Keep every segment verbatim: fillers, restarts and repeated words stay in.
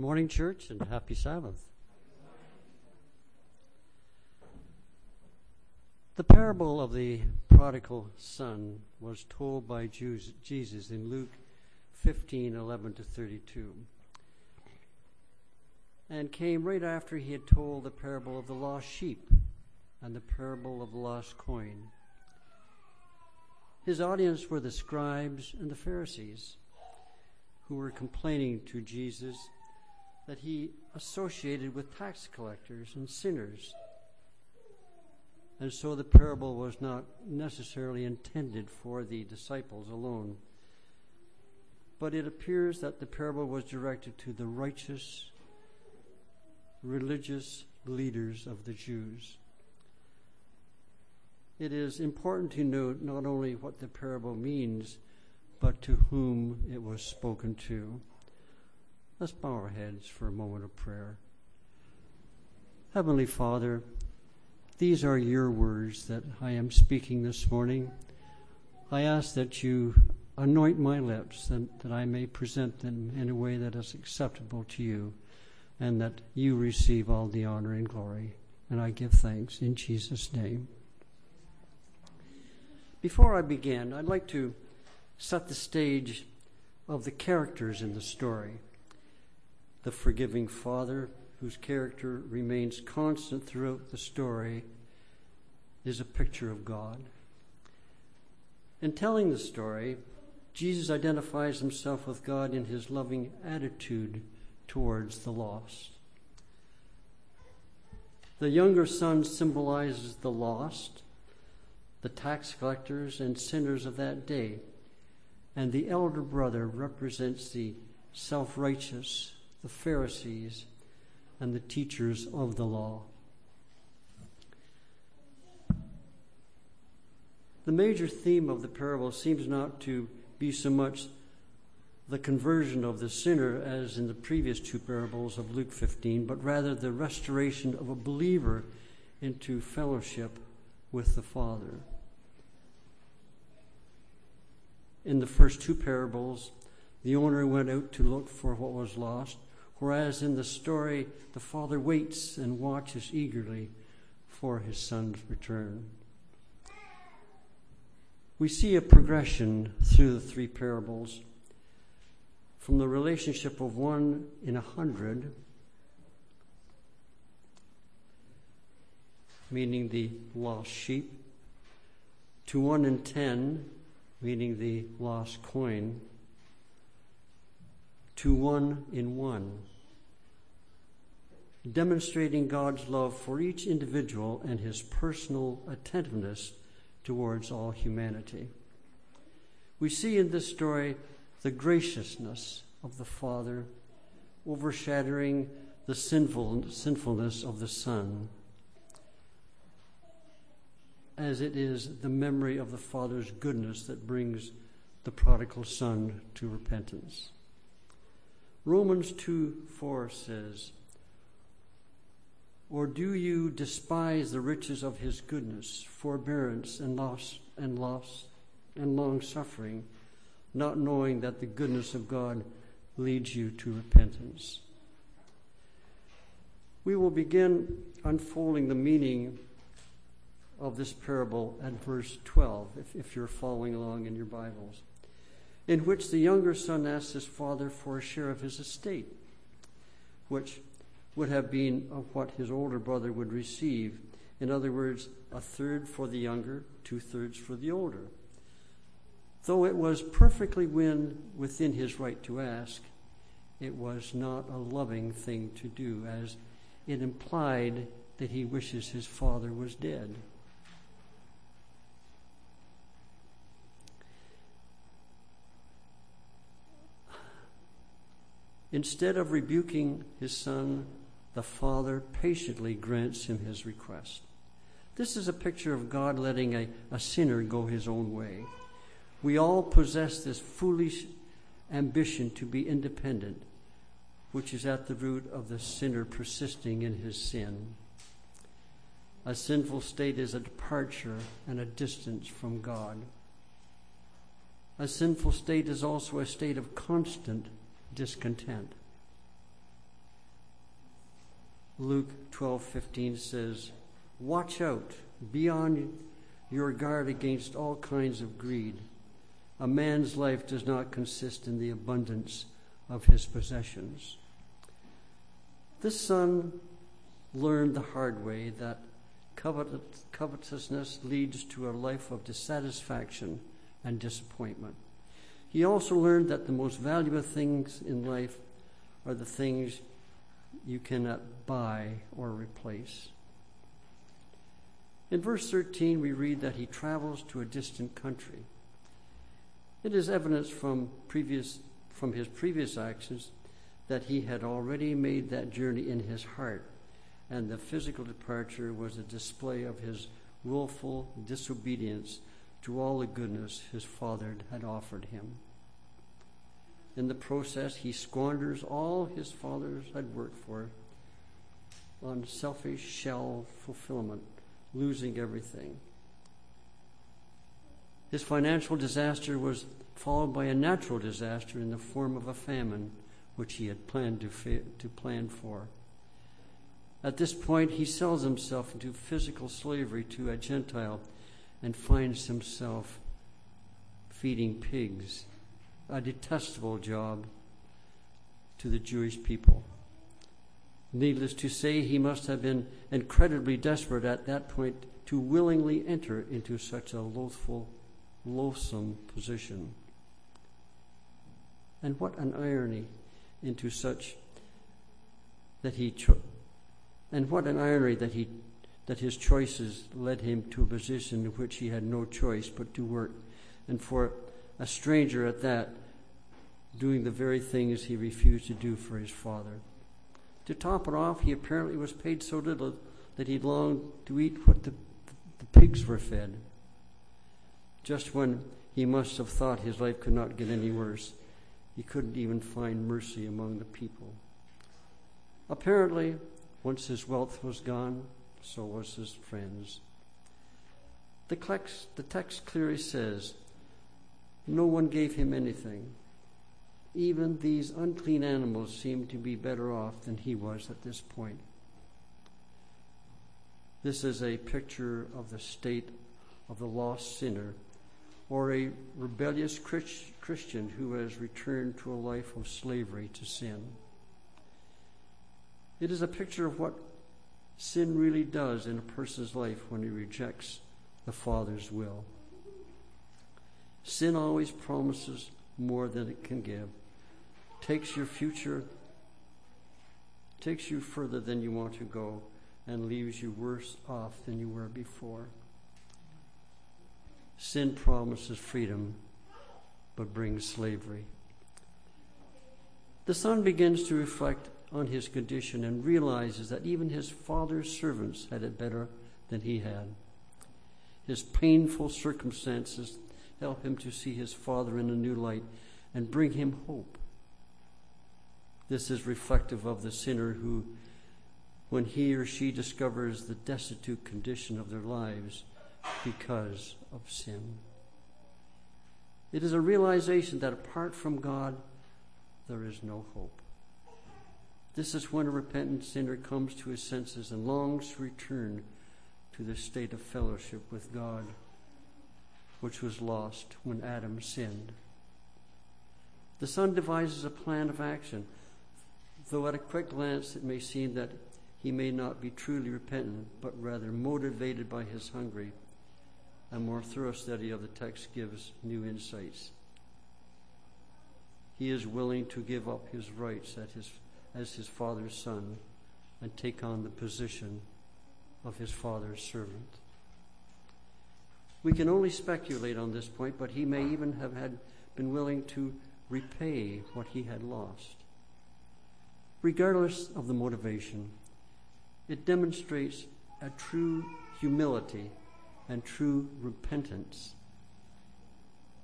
Good morning, church, and happy Sabbath. The parable of the prodigal son was told by Jesus in Luke fifteen, eleven to thirty-two, and came right after he had told the parable of the lost sheep and the parable of the lost coin. His audience were the scribes and the Pharisees, who were complaining to Jesus that he associated with tax collectors and sinners. And so the parable was not necessarily intended for the disciples alone, but it appears that the parable was directed to the righteous, religious leaders of the Jews. It is important to note not only what the parable means, but to whom it was spoken to. Let's bow our heads for a moment of prayer. Heavenly Father, these are your words that I am speaking this morning. I ask that you anoint my lips, and that I may present them in a way that is acceptable to you, and that you receive all the honor and glory. And I give thanks in Jesus' name. Before I begin, I'd like to set the stage of the characters in the story. The forgiving father, whose character remains constant throughout the story, is a picture of God. In telling the story, Jesus identifies himself with God in his loving attitude towards the lost. The younger son symbolizes the lost, the tax collectors and sinners of that day, and the elder brother represents the self-righteous, the Pharisees, and the teachers of the law. The major theme of the parable seems not to be so much the conversion of the sinner as in the previous two parables of Luke fifteen, but rather the restoration of a believer into fellowship with the Father. In the first two parables, the owner went out to look for what was lost, whereas in the story, the father waits and watches eagerly for his son's return. We see a progression through the three parables, from the relationship of one in a hundred, meaning the lost sheep, to one in ten, meaning the lost coin, to one in one, demonstrating God's love for each individual and his personal attentiveness towards all humanity. We see in this story the graciousness of the Father overshadowing the sinful, sinfulness of the Son, as it is the memory of the Father's goodness that brings the prodigal son to repentance. Romans two four says, "Or do you despise the riches of his goodness, forbearance, and loss and loss and long suffering, not knowing that the goodness of God leads you to repentance?" We will begin unfolding the meaning of this parable at verse twelve, if, if you're following along in your Bibles, in which the younger son asked his father for a share of his estate, which would have been of what his older brother would receive. In other words, a third for the younger, two-thirds for the older. Though it was perfectly within his right to ask, it was not a loving thing to do, as it implied that he wishes his father was dead. Instead of rebuking his son, the father patiently grants him his request. This is a picture of God letting a, a sinner go his own way. We all possess this foolish ambition to be independent, which is at the root of the sinner persisting in his sin. A sinful state is a departure and a distance from God. A sinful state is also a state of constant discontent. Luke twelve fifteen says, "Watch out, be on your guard against all kinds of greed. A man's life does not consist in the abundance of his possessions." This son learned the hard way that covetousness leads to a life of dissatisfaction and disappointment. He also learned that the most valuable things in life are the things you cannot buy or replace. In verse thirteen, we read that he travels to a distant country. It is evidence from previous from his previous actions that he had already made that journey in his heart, and the physical departure was a display of his willful disobedience to all the goodness his father had offered him. In the process, he squanders all his father had worked for on selfish shell fulfillment, losing everything. His financial disaster was followed by a natural disaster in the form of a famine, which he had planned to, fa- to plan for. At this point, he sells himself into physical slavery to a Gentile and finds himself feeding pigs, a detestable job to the Jewish people. Needless to say, he must have been incredibly desperate at that point to willingly enter into such a loathful, loathsome position. And what an irony into such that he cho- and what an irony that he that his choices led him to a position in which he had no choice but to work, and for a stranger at that, doing the very things he refused to do for his father. To top it off, he apparently was paid so little that he longed to eat what the, the pigs were fed. Just when he must have thought his life could not get any worse, he couldn't even find mercy among the people. Apparently, once his wealth was gone, so was his friends. The text, the text clearly says, no one gave him anything. Even these unclean animals seemed to be better off than he was at this point. This is a picture of the state of the lost sinner, or a rebellious Christian who has returned to a life of slavery to sin. It is a picture of what sin really does in a person's life when he rejects the Father's will. Sin always promises more than it can give, takes your future, takes you further than you want to go, and leaves you worse off than you were before. Sin promises freedom, but brings slavery. The son begins to reflect on his condition and realizes that even his father's servants had it better than he had. His painful circumstances help him to see his father in a new light and bring him hope. This is reflective of the sinner who, when he or she discovers the destitute condition of their lives because of sin. It is a realization that apart from God, there is no hope. This is when a repentant sinner comes to his senses and longs to return to the state of fellowship with God, which was lost when Adam sinned. The son devises a plan of action, though at a quick glance it may seem that he may not be truly repentant, but rather motivated by his hunger. A more thorough study of the text gives new insights. He is willing to give up his rights at his, as his father's son and take on the position of his father's servant. We can only speculate on this point, but he may even have had been willing to repay what he had lost. Regardless of the motivation, it demonstrates a true humility and true repentance,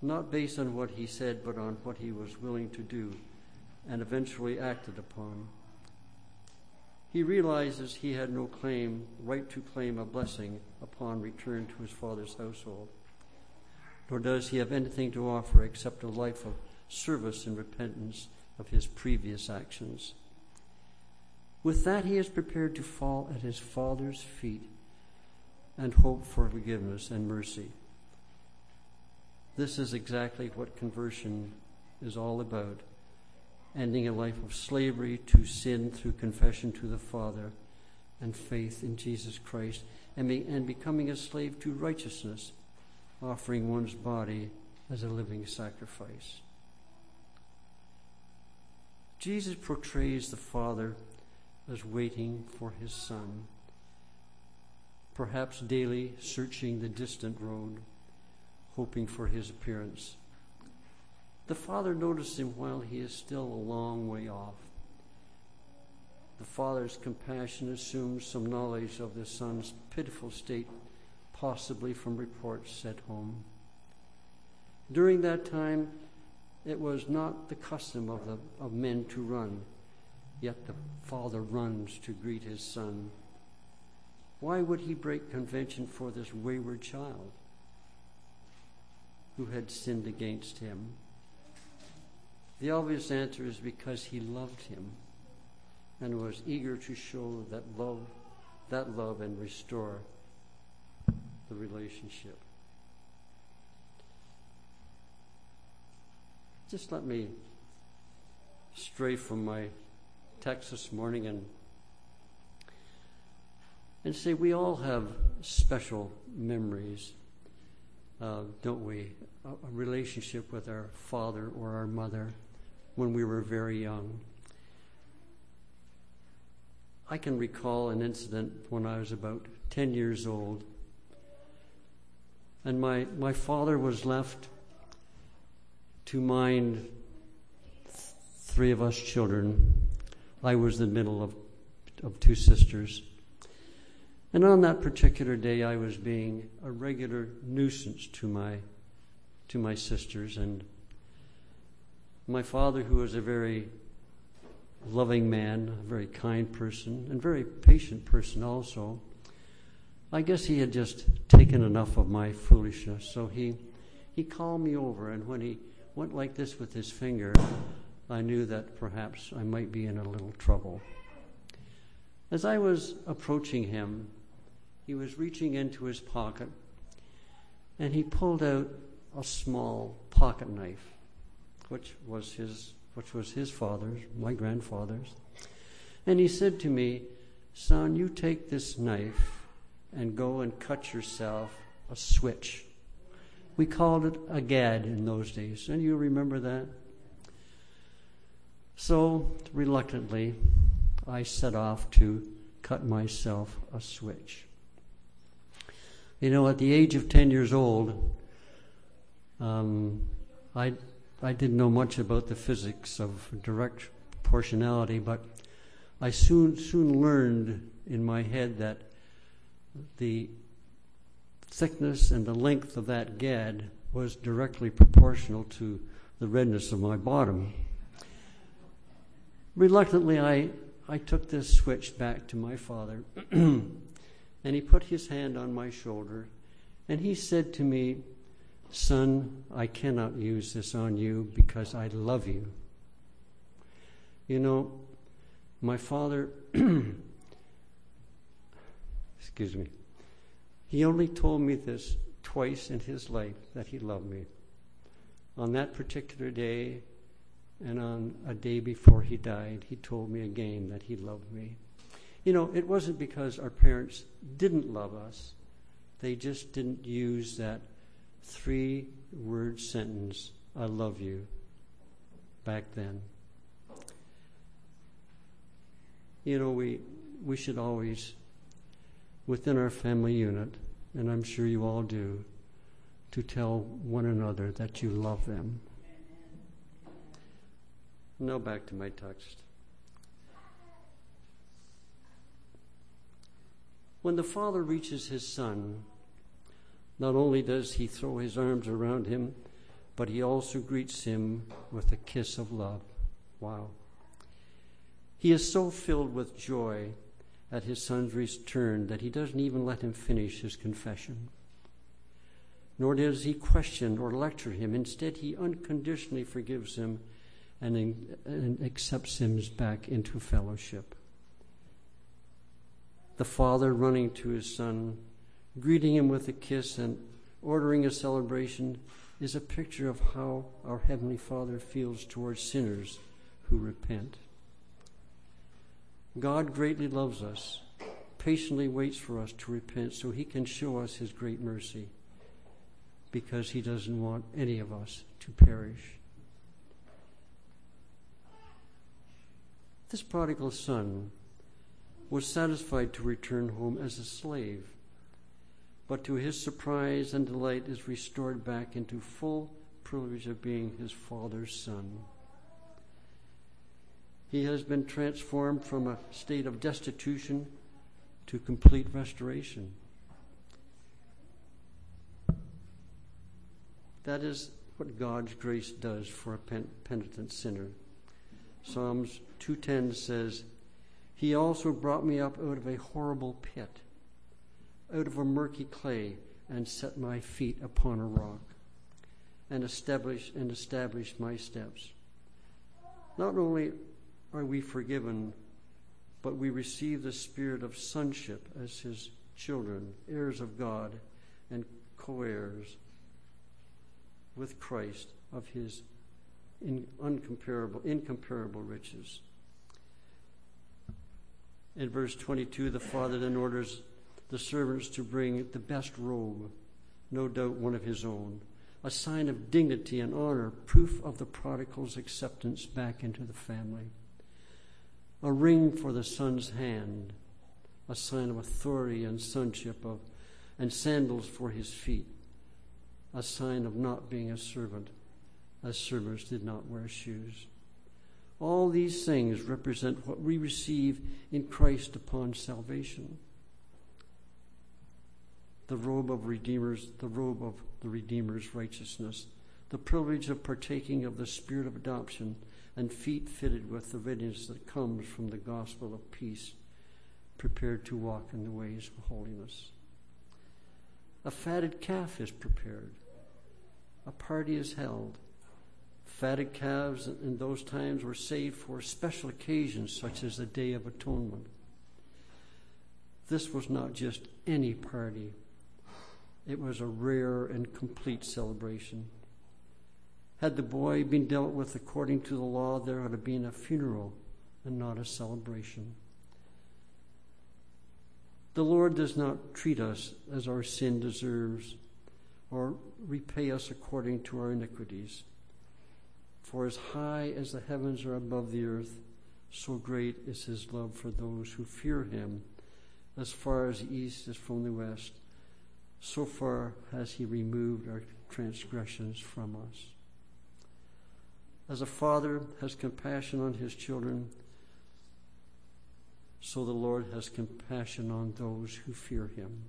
not based on what he said, but on what he was willing to do and eventually acted upon. He realizes he had no claim, right to claim a blessing upon return to his father's household, nor does he have anything to offer except a life of service and repentance of his previous actions. With that he is prepared to fall at his Father's feet and hope for forgiveness and mercy. This is exactly what conversion is all about. Ending a life of slavery to sin through confession to the Father and faith in Jesus Christ, and, be, and becoming a slave to righteousness, offering one's body as a living sacrifice. Jesus portrays the Father as waiting for his Son, perhaps daily searching the distant road, hoping for his appearance. The Father noticed him while he is still a long way off. The Father's compassion assumes some knowledge of the Son's pitiful state, possibly from reports sent home. During that time, it was not the custom of, the, of men to run, yet the Father runs to greet his Son. Why would he break convention for this wayward child who had sinned against him? The obvious answer is because he loved him and was eager to show that love, that love and restore the relationship. Just let me stray from my text this morning and, and say we all have special memories, uh, don't we? A, a relationship with our father or our mother when we were very young. I can recall an incident when I was about ten years old, and my, my father was left to mind th- three of us children. I was the middle of, of two sisters. And on that particular day, I was being a regular nuisance to my, to my sisters, and my father, who was a very loving man, a very kind person, and very patient person also. I guess he had just taken enough of my foolishness, so he he called me over, and when he went like this with his finger, I knew that perhaps I might be in a little trouble. As I was approaching him, he was reaching into his pocket, and he pulled out a small pocket knife, which was his which was his father's, my grandfather's. And he said to me, "Son, you take this knife and go and cut yourself a switch." We called it a gad in those days, and you remember that? So, reluctantly, I set off to cut myself a switch. You know, at the age of ten years old, um, I, I didn't know much about the physics of direct proportionality, but I soon, soon learned in my head that the thickness and the length of that gad was directly proportional to the redness of my bottom. Reluctantly, I, I took this switch back to my father, and he put his hand on my shoulder, and he said to me, "Son, I cannot use this on you because I love you." You know, my father... Excuse me. He only told me this twice in his life, that he loved me. On that particular day, and on a day before he died, he told me again that he loved me. You know, it wasn't because our parents didn't love us. They just didn't use that three-word sentence, "I love you," back then. You know, we we should always... within our family unit, and I'm sure you all do, to tell one another that you love them. Now back to my text. When the father reaches his son, not only does he throw his arms around him, but he also greets him with a kiss of love. Wow. He is so filled with joy at his son's return that he doesn't even let him finish his confession. Nor does he question or lecture him. Instead, he unconditionally forgives him and, and accepts him back into fellowship. the father running to his son, greeting him with a kiss and ordering a celebration, is a picture of how our Heavenly Father feels towards sinners who repent. God greatly loves us, patiently waits for us to repent so he can show us his great mercy, because he doesn't want any of us to perish. This prodigal son was satisfied to return home as a slave, but to his surprise and delight is restored back into full privilege of being his father's son. He has been transformed from a state of destitution to complete restoration. That is what God's grace does for a penitent sinner. Psalms two ten says, "He also brought me up out of a horrible pit, out of a murky clay, and set my feet upon a rock, and established and established my steps." Not only are we forgiven, but we receive the spirit of sonship as his children, heirs of God, and co-heirs with Christ of his in uncomparable, incomparable riches. In verse twenty-two, the father then orders the servants to bring the best robe, no doubt one of his own, a sign of dignity and honor, proof of the prodigal's acceptance back into the family. A ring for the son's hand, a sign of authority and sonship, of, and sandals for his feet, a sign of not being a servant, as servants did not wear shoes. All these things represent what we receive in Christ upon salvation. The robe of Redeemer's, the robe of the Redeemer's righteousness, the privilege of partaking of the spirit of adoption, and feet fitted with the readiness that comes from the gospel of peace, prepared to walk in the ways of holiness. A fatted calf is prepared. A party is held. Fatted calves in those times were saved for special occasions, such as the Day of Atonement. This was not just any party. It was a rare and complete celebration. Had the boy been dealt with according to the law, there would have been a funeral and not a celebration. The Lord does not treat us as our sin deserves or repay us according to our iniquities. For as high as the heavens are above the earth, so great is his love for those who fear him. As far as the east is from the west, so far has he removed our transgressions from us. As a father has compassion on his children, so the Lord has compassion on those who fear him.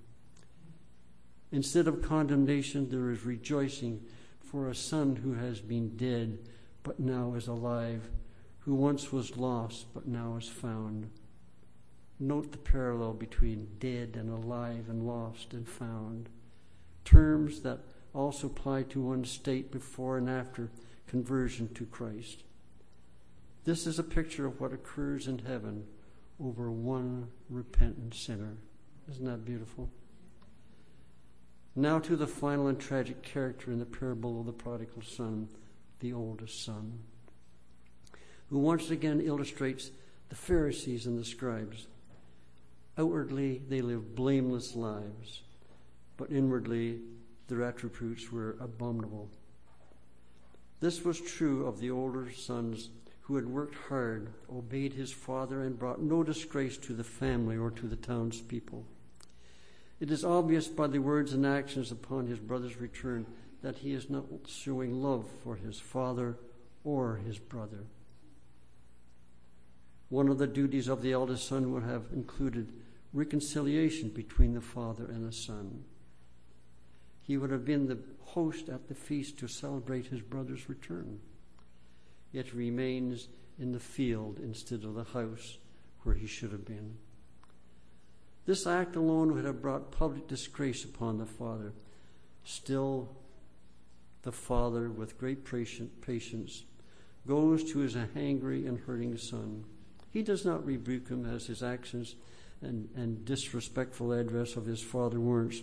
Instead of condemnation, there is rejoicing for a son who has been dead but now is alive, who once was lost but now is found. Note the parallel between dead and alive and lost and found, terms that also apply to one's state before and after conversion to Christ. This is a picture of what occurs in heaven over one repentant sinner. Isn't that beautiful? Now to the final and tragic character in the parable of the prodigal son, the oldest son, who once again illustrates the Pharisees and the scribes. Outwardly, they lived blameless lives, but inwardly, their attributes were abominable. This was true of the older sons who had worked hard, obeyed his father, and brought no disgrace to the family or to the townspeople. It is obvious by the words and actions upon his brother's return that he is not showing love for his father or his brother. One of the duties of the eldest son would have included reconciliation between the father and the son. He would have been the host at the feast to celebrate his brother's return, yet remains in the field instead of the house where he should have been. This act alone would have brought public disgrace upon the father. Still, the father, with great patience, goes to his angry and hurting son. He does not rebuke him, as his actions and, and disrespectful address of his father warrants,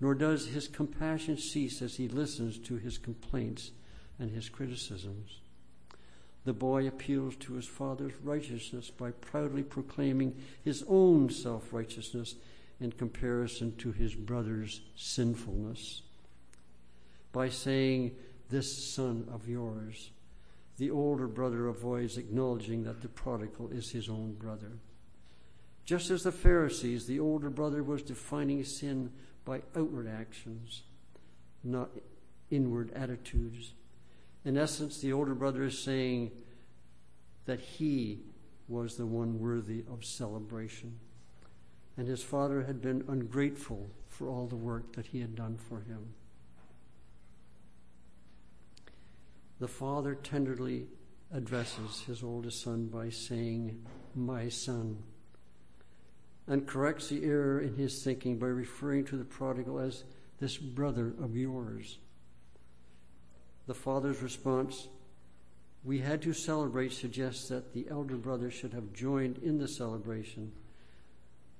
nor does his compassion cease as he listens to his complaints and his criticisms. The boy appeals to his father's righteousness by proudly proclaiming his own self-righteousness in comparison to his brother's sinfulness. By saying, "This son of yours," the older brother avoids acknowledging that the prodigal is his own brother. Just as the Pharisees, the older brother was defining sin by outward actions, not inward attitudes. In essence, the older brother is saying that he was the one worthy of celebration, and his father had been ungrateful for all the work that he had done for him. The father tenderly addresses his oldest son by saying, "My son," and corrects the error in his thinking by referring to the prodigal as "this brother of yours." The father's response, "We had to celebrate," suggests that the elder brother should have joined in the celebration,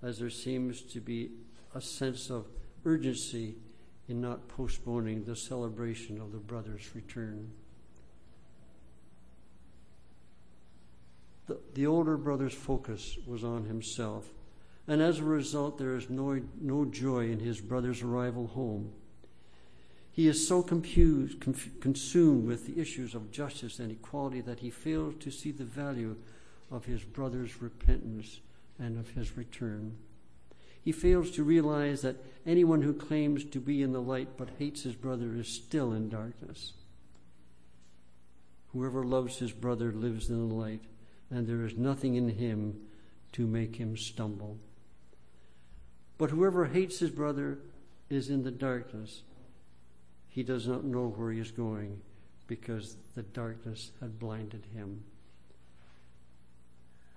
as there seems to be a sense of urgency in not postponing the celebration of the brother's return. The, the older brother's focus was on himself, and as a result, there is no, no joy in his brother's arrival home. He is so confused, consumed with the issues of justice and equality that he fails to see the value of his brother's repentance and of his return. He fails to realize that anyone who claims to be in the light but hates his brother is still in darkness. Whoever loves his brother lives in the light, and there is nothing in him to make him stumble. But whoever hates his brother is in the darkness. He does not know where he is going because the darkness had blinded him.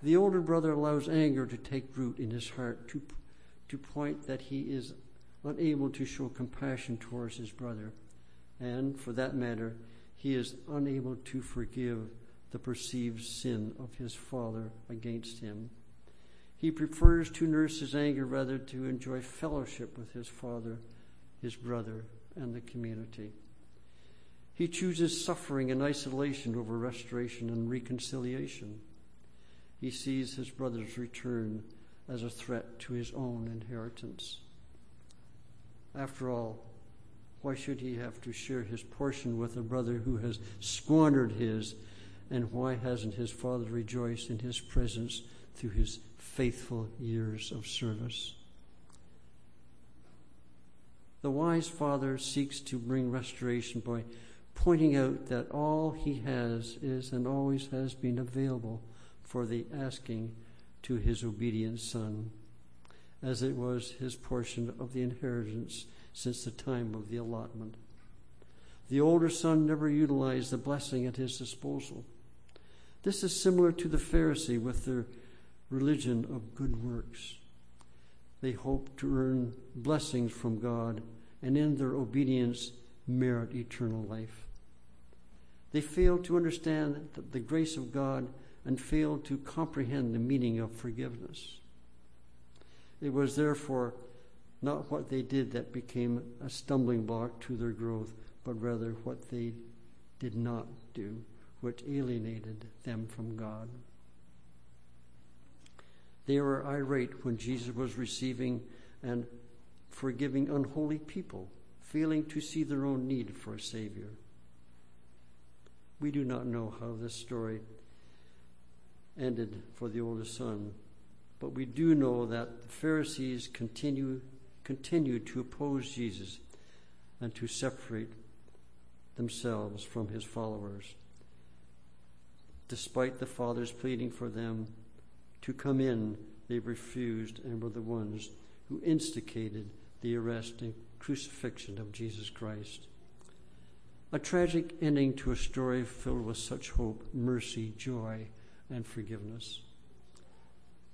The older brother allows anger to take root in his heart to, to point that he is unable to show compassion towards his brother, and, for that matter, he is unable to forgive the perceived sin of his father against him. He prefers to nurse his anger rather to enjoy fellowship with his father, his brother, and the community. He chooses suffering and isolation over restoration and reconciliation. He sees his brother's return as a threat to his own inheritance. After all, why should he have to share his portion with a brother who has squandered his, and why hasn't his father rejoiced in his presence through his faithful years of service? The wise father seeks to bring restoration by pointing out that all he has is and always has been available for the asking to his obedient son, as it was his portion of the inheritance since the time of the allotment. The older son never utilized the blessing at his disposal. This is similar to the Pharisee with their religion of good works. They hope to earn blessings from God and in their obedience merit eternal life. They fail to understand the grace of God and fail to comprehend the meaning of forgiveness. It was therefore not what they did that became a stumbling block to their growth, but rather what they did not do, which alienated them from God. They were irate when Jesus was receiving and forgiving unholy people, failing to see their own need for a Savior. We do not know how this story ended for the oldest son, but we do know that the Pharisees continue, continue to oppose Jesus and to separate themselves from his followers, despite the Father's pleading for them to come in. They refused and were the ones who instigated the arrest and crucifixion of Jesus Christ. A tragic ending to a story filled with such hope, mercy, joy, and forgiveness.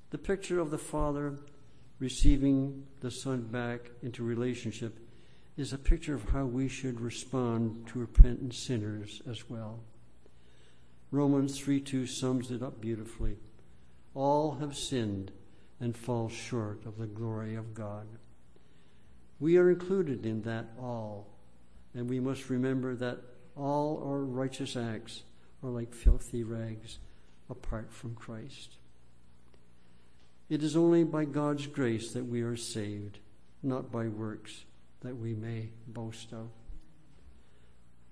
The picture of the Father receiving the Son back into relationship is a picture of how we should respond to repentant sinners as well. Romans three two sums it up beautifully. All have sinned and fall short of the glory of God. We are included in that all, and we must remember that all our righteous acts are like filthy rags apart from Christ. It is only by God's grace that we are saved, not by works that we may boast of.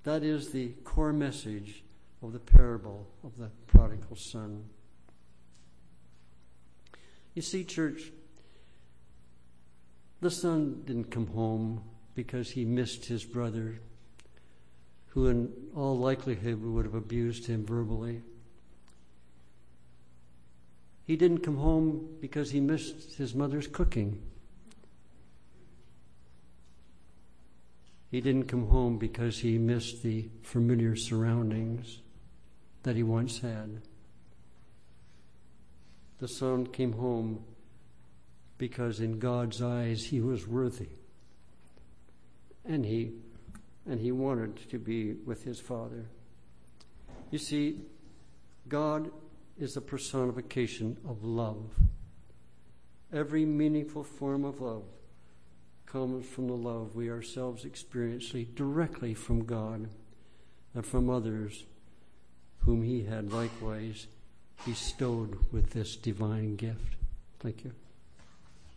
That is the core message of the parable of the prodigal son. You see, church, the son didn't come home because he missed his brother, who in all likelihood would have abused him verbally. He didn't come home because he missed his mother's cooking. He didn't come home because he missed the familiar surroundings that he once had. The son came home because in God's eyes he was worthy, and he and he wanted to be with his father. You see, God is the personification of love. Every meaningful form of love comes from the love we ourselves experience directly from God and from others whom he had likewise bestowed with this divine gift. Thank you.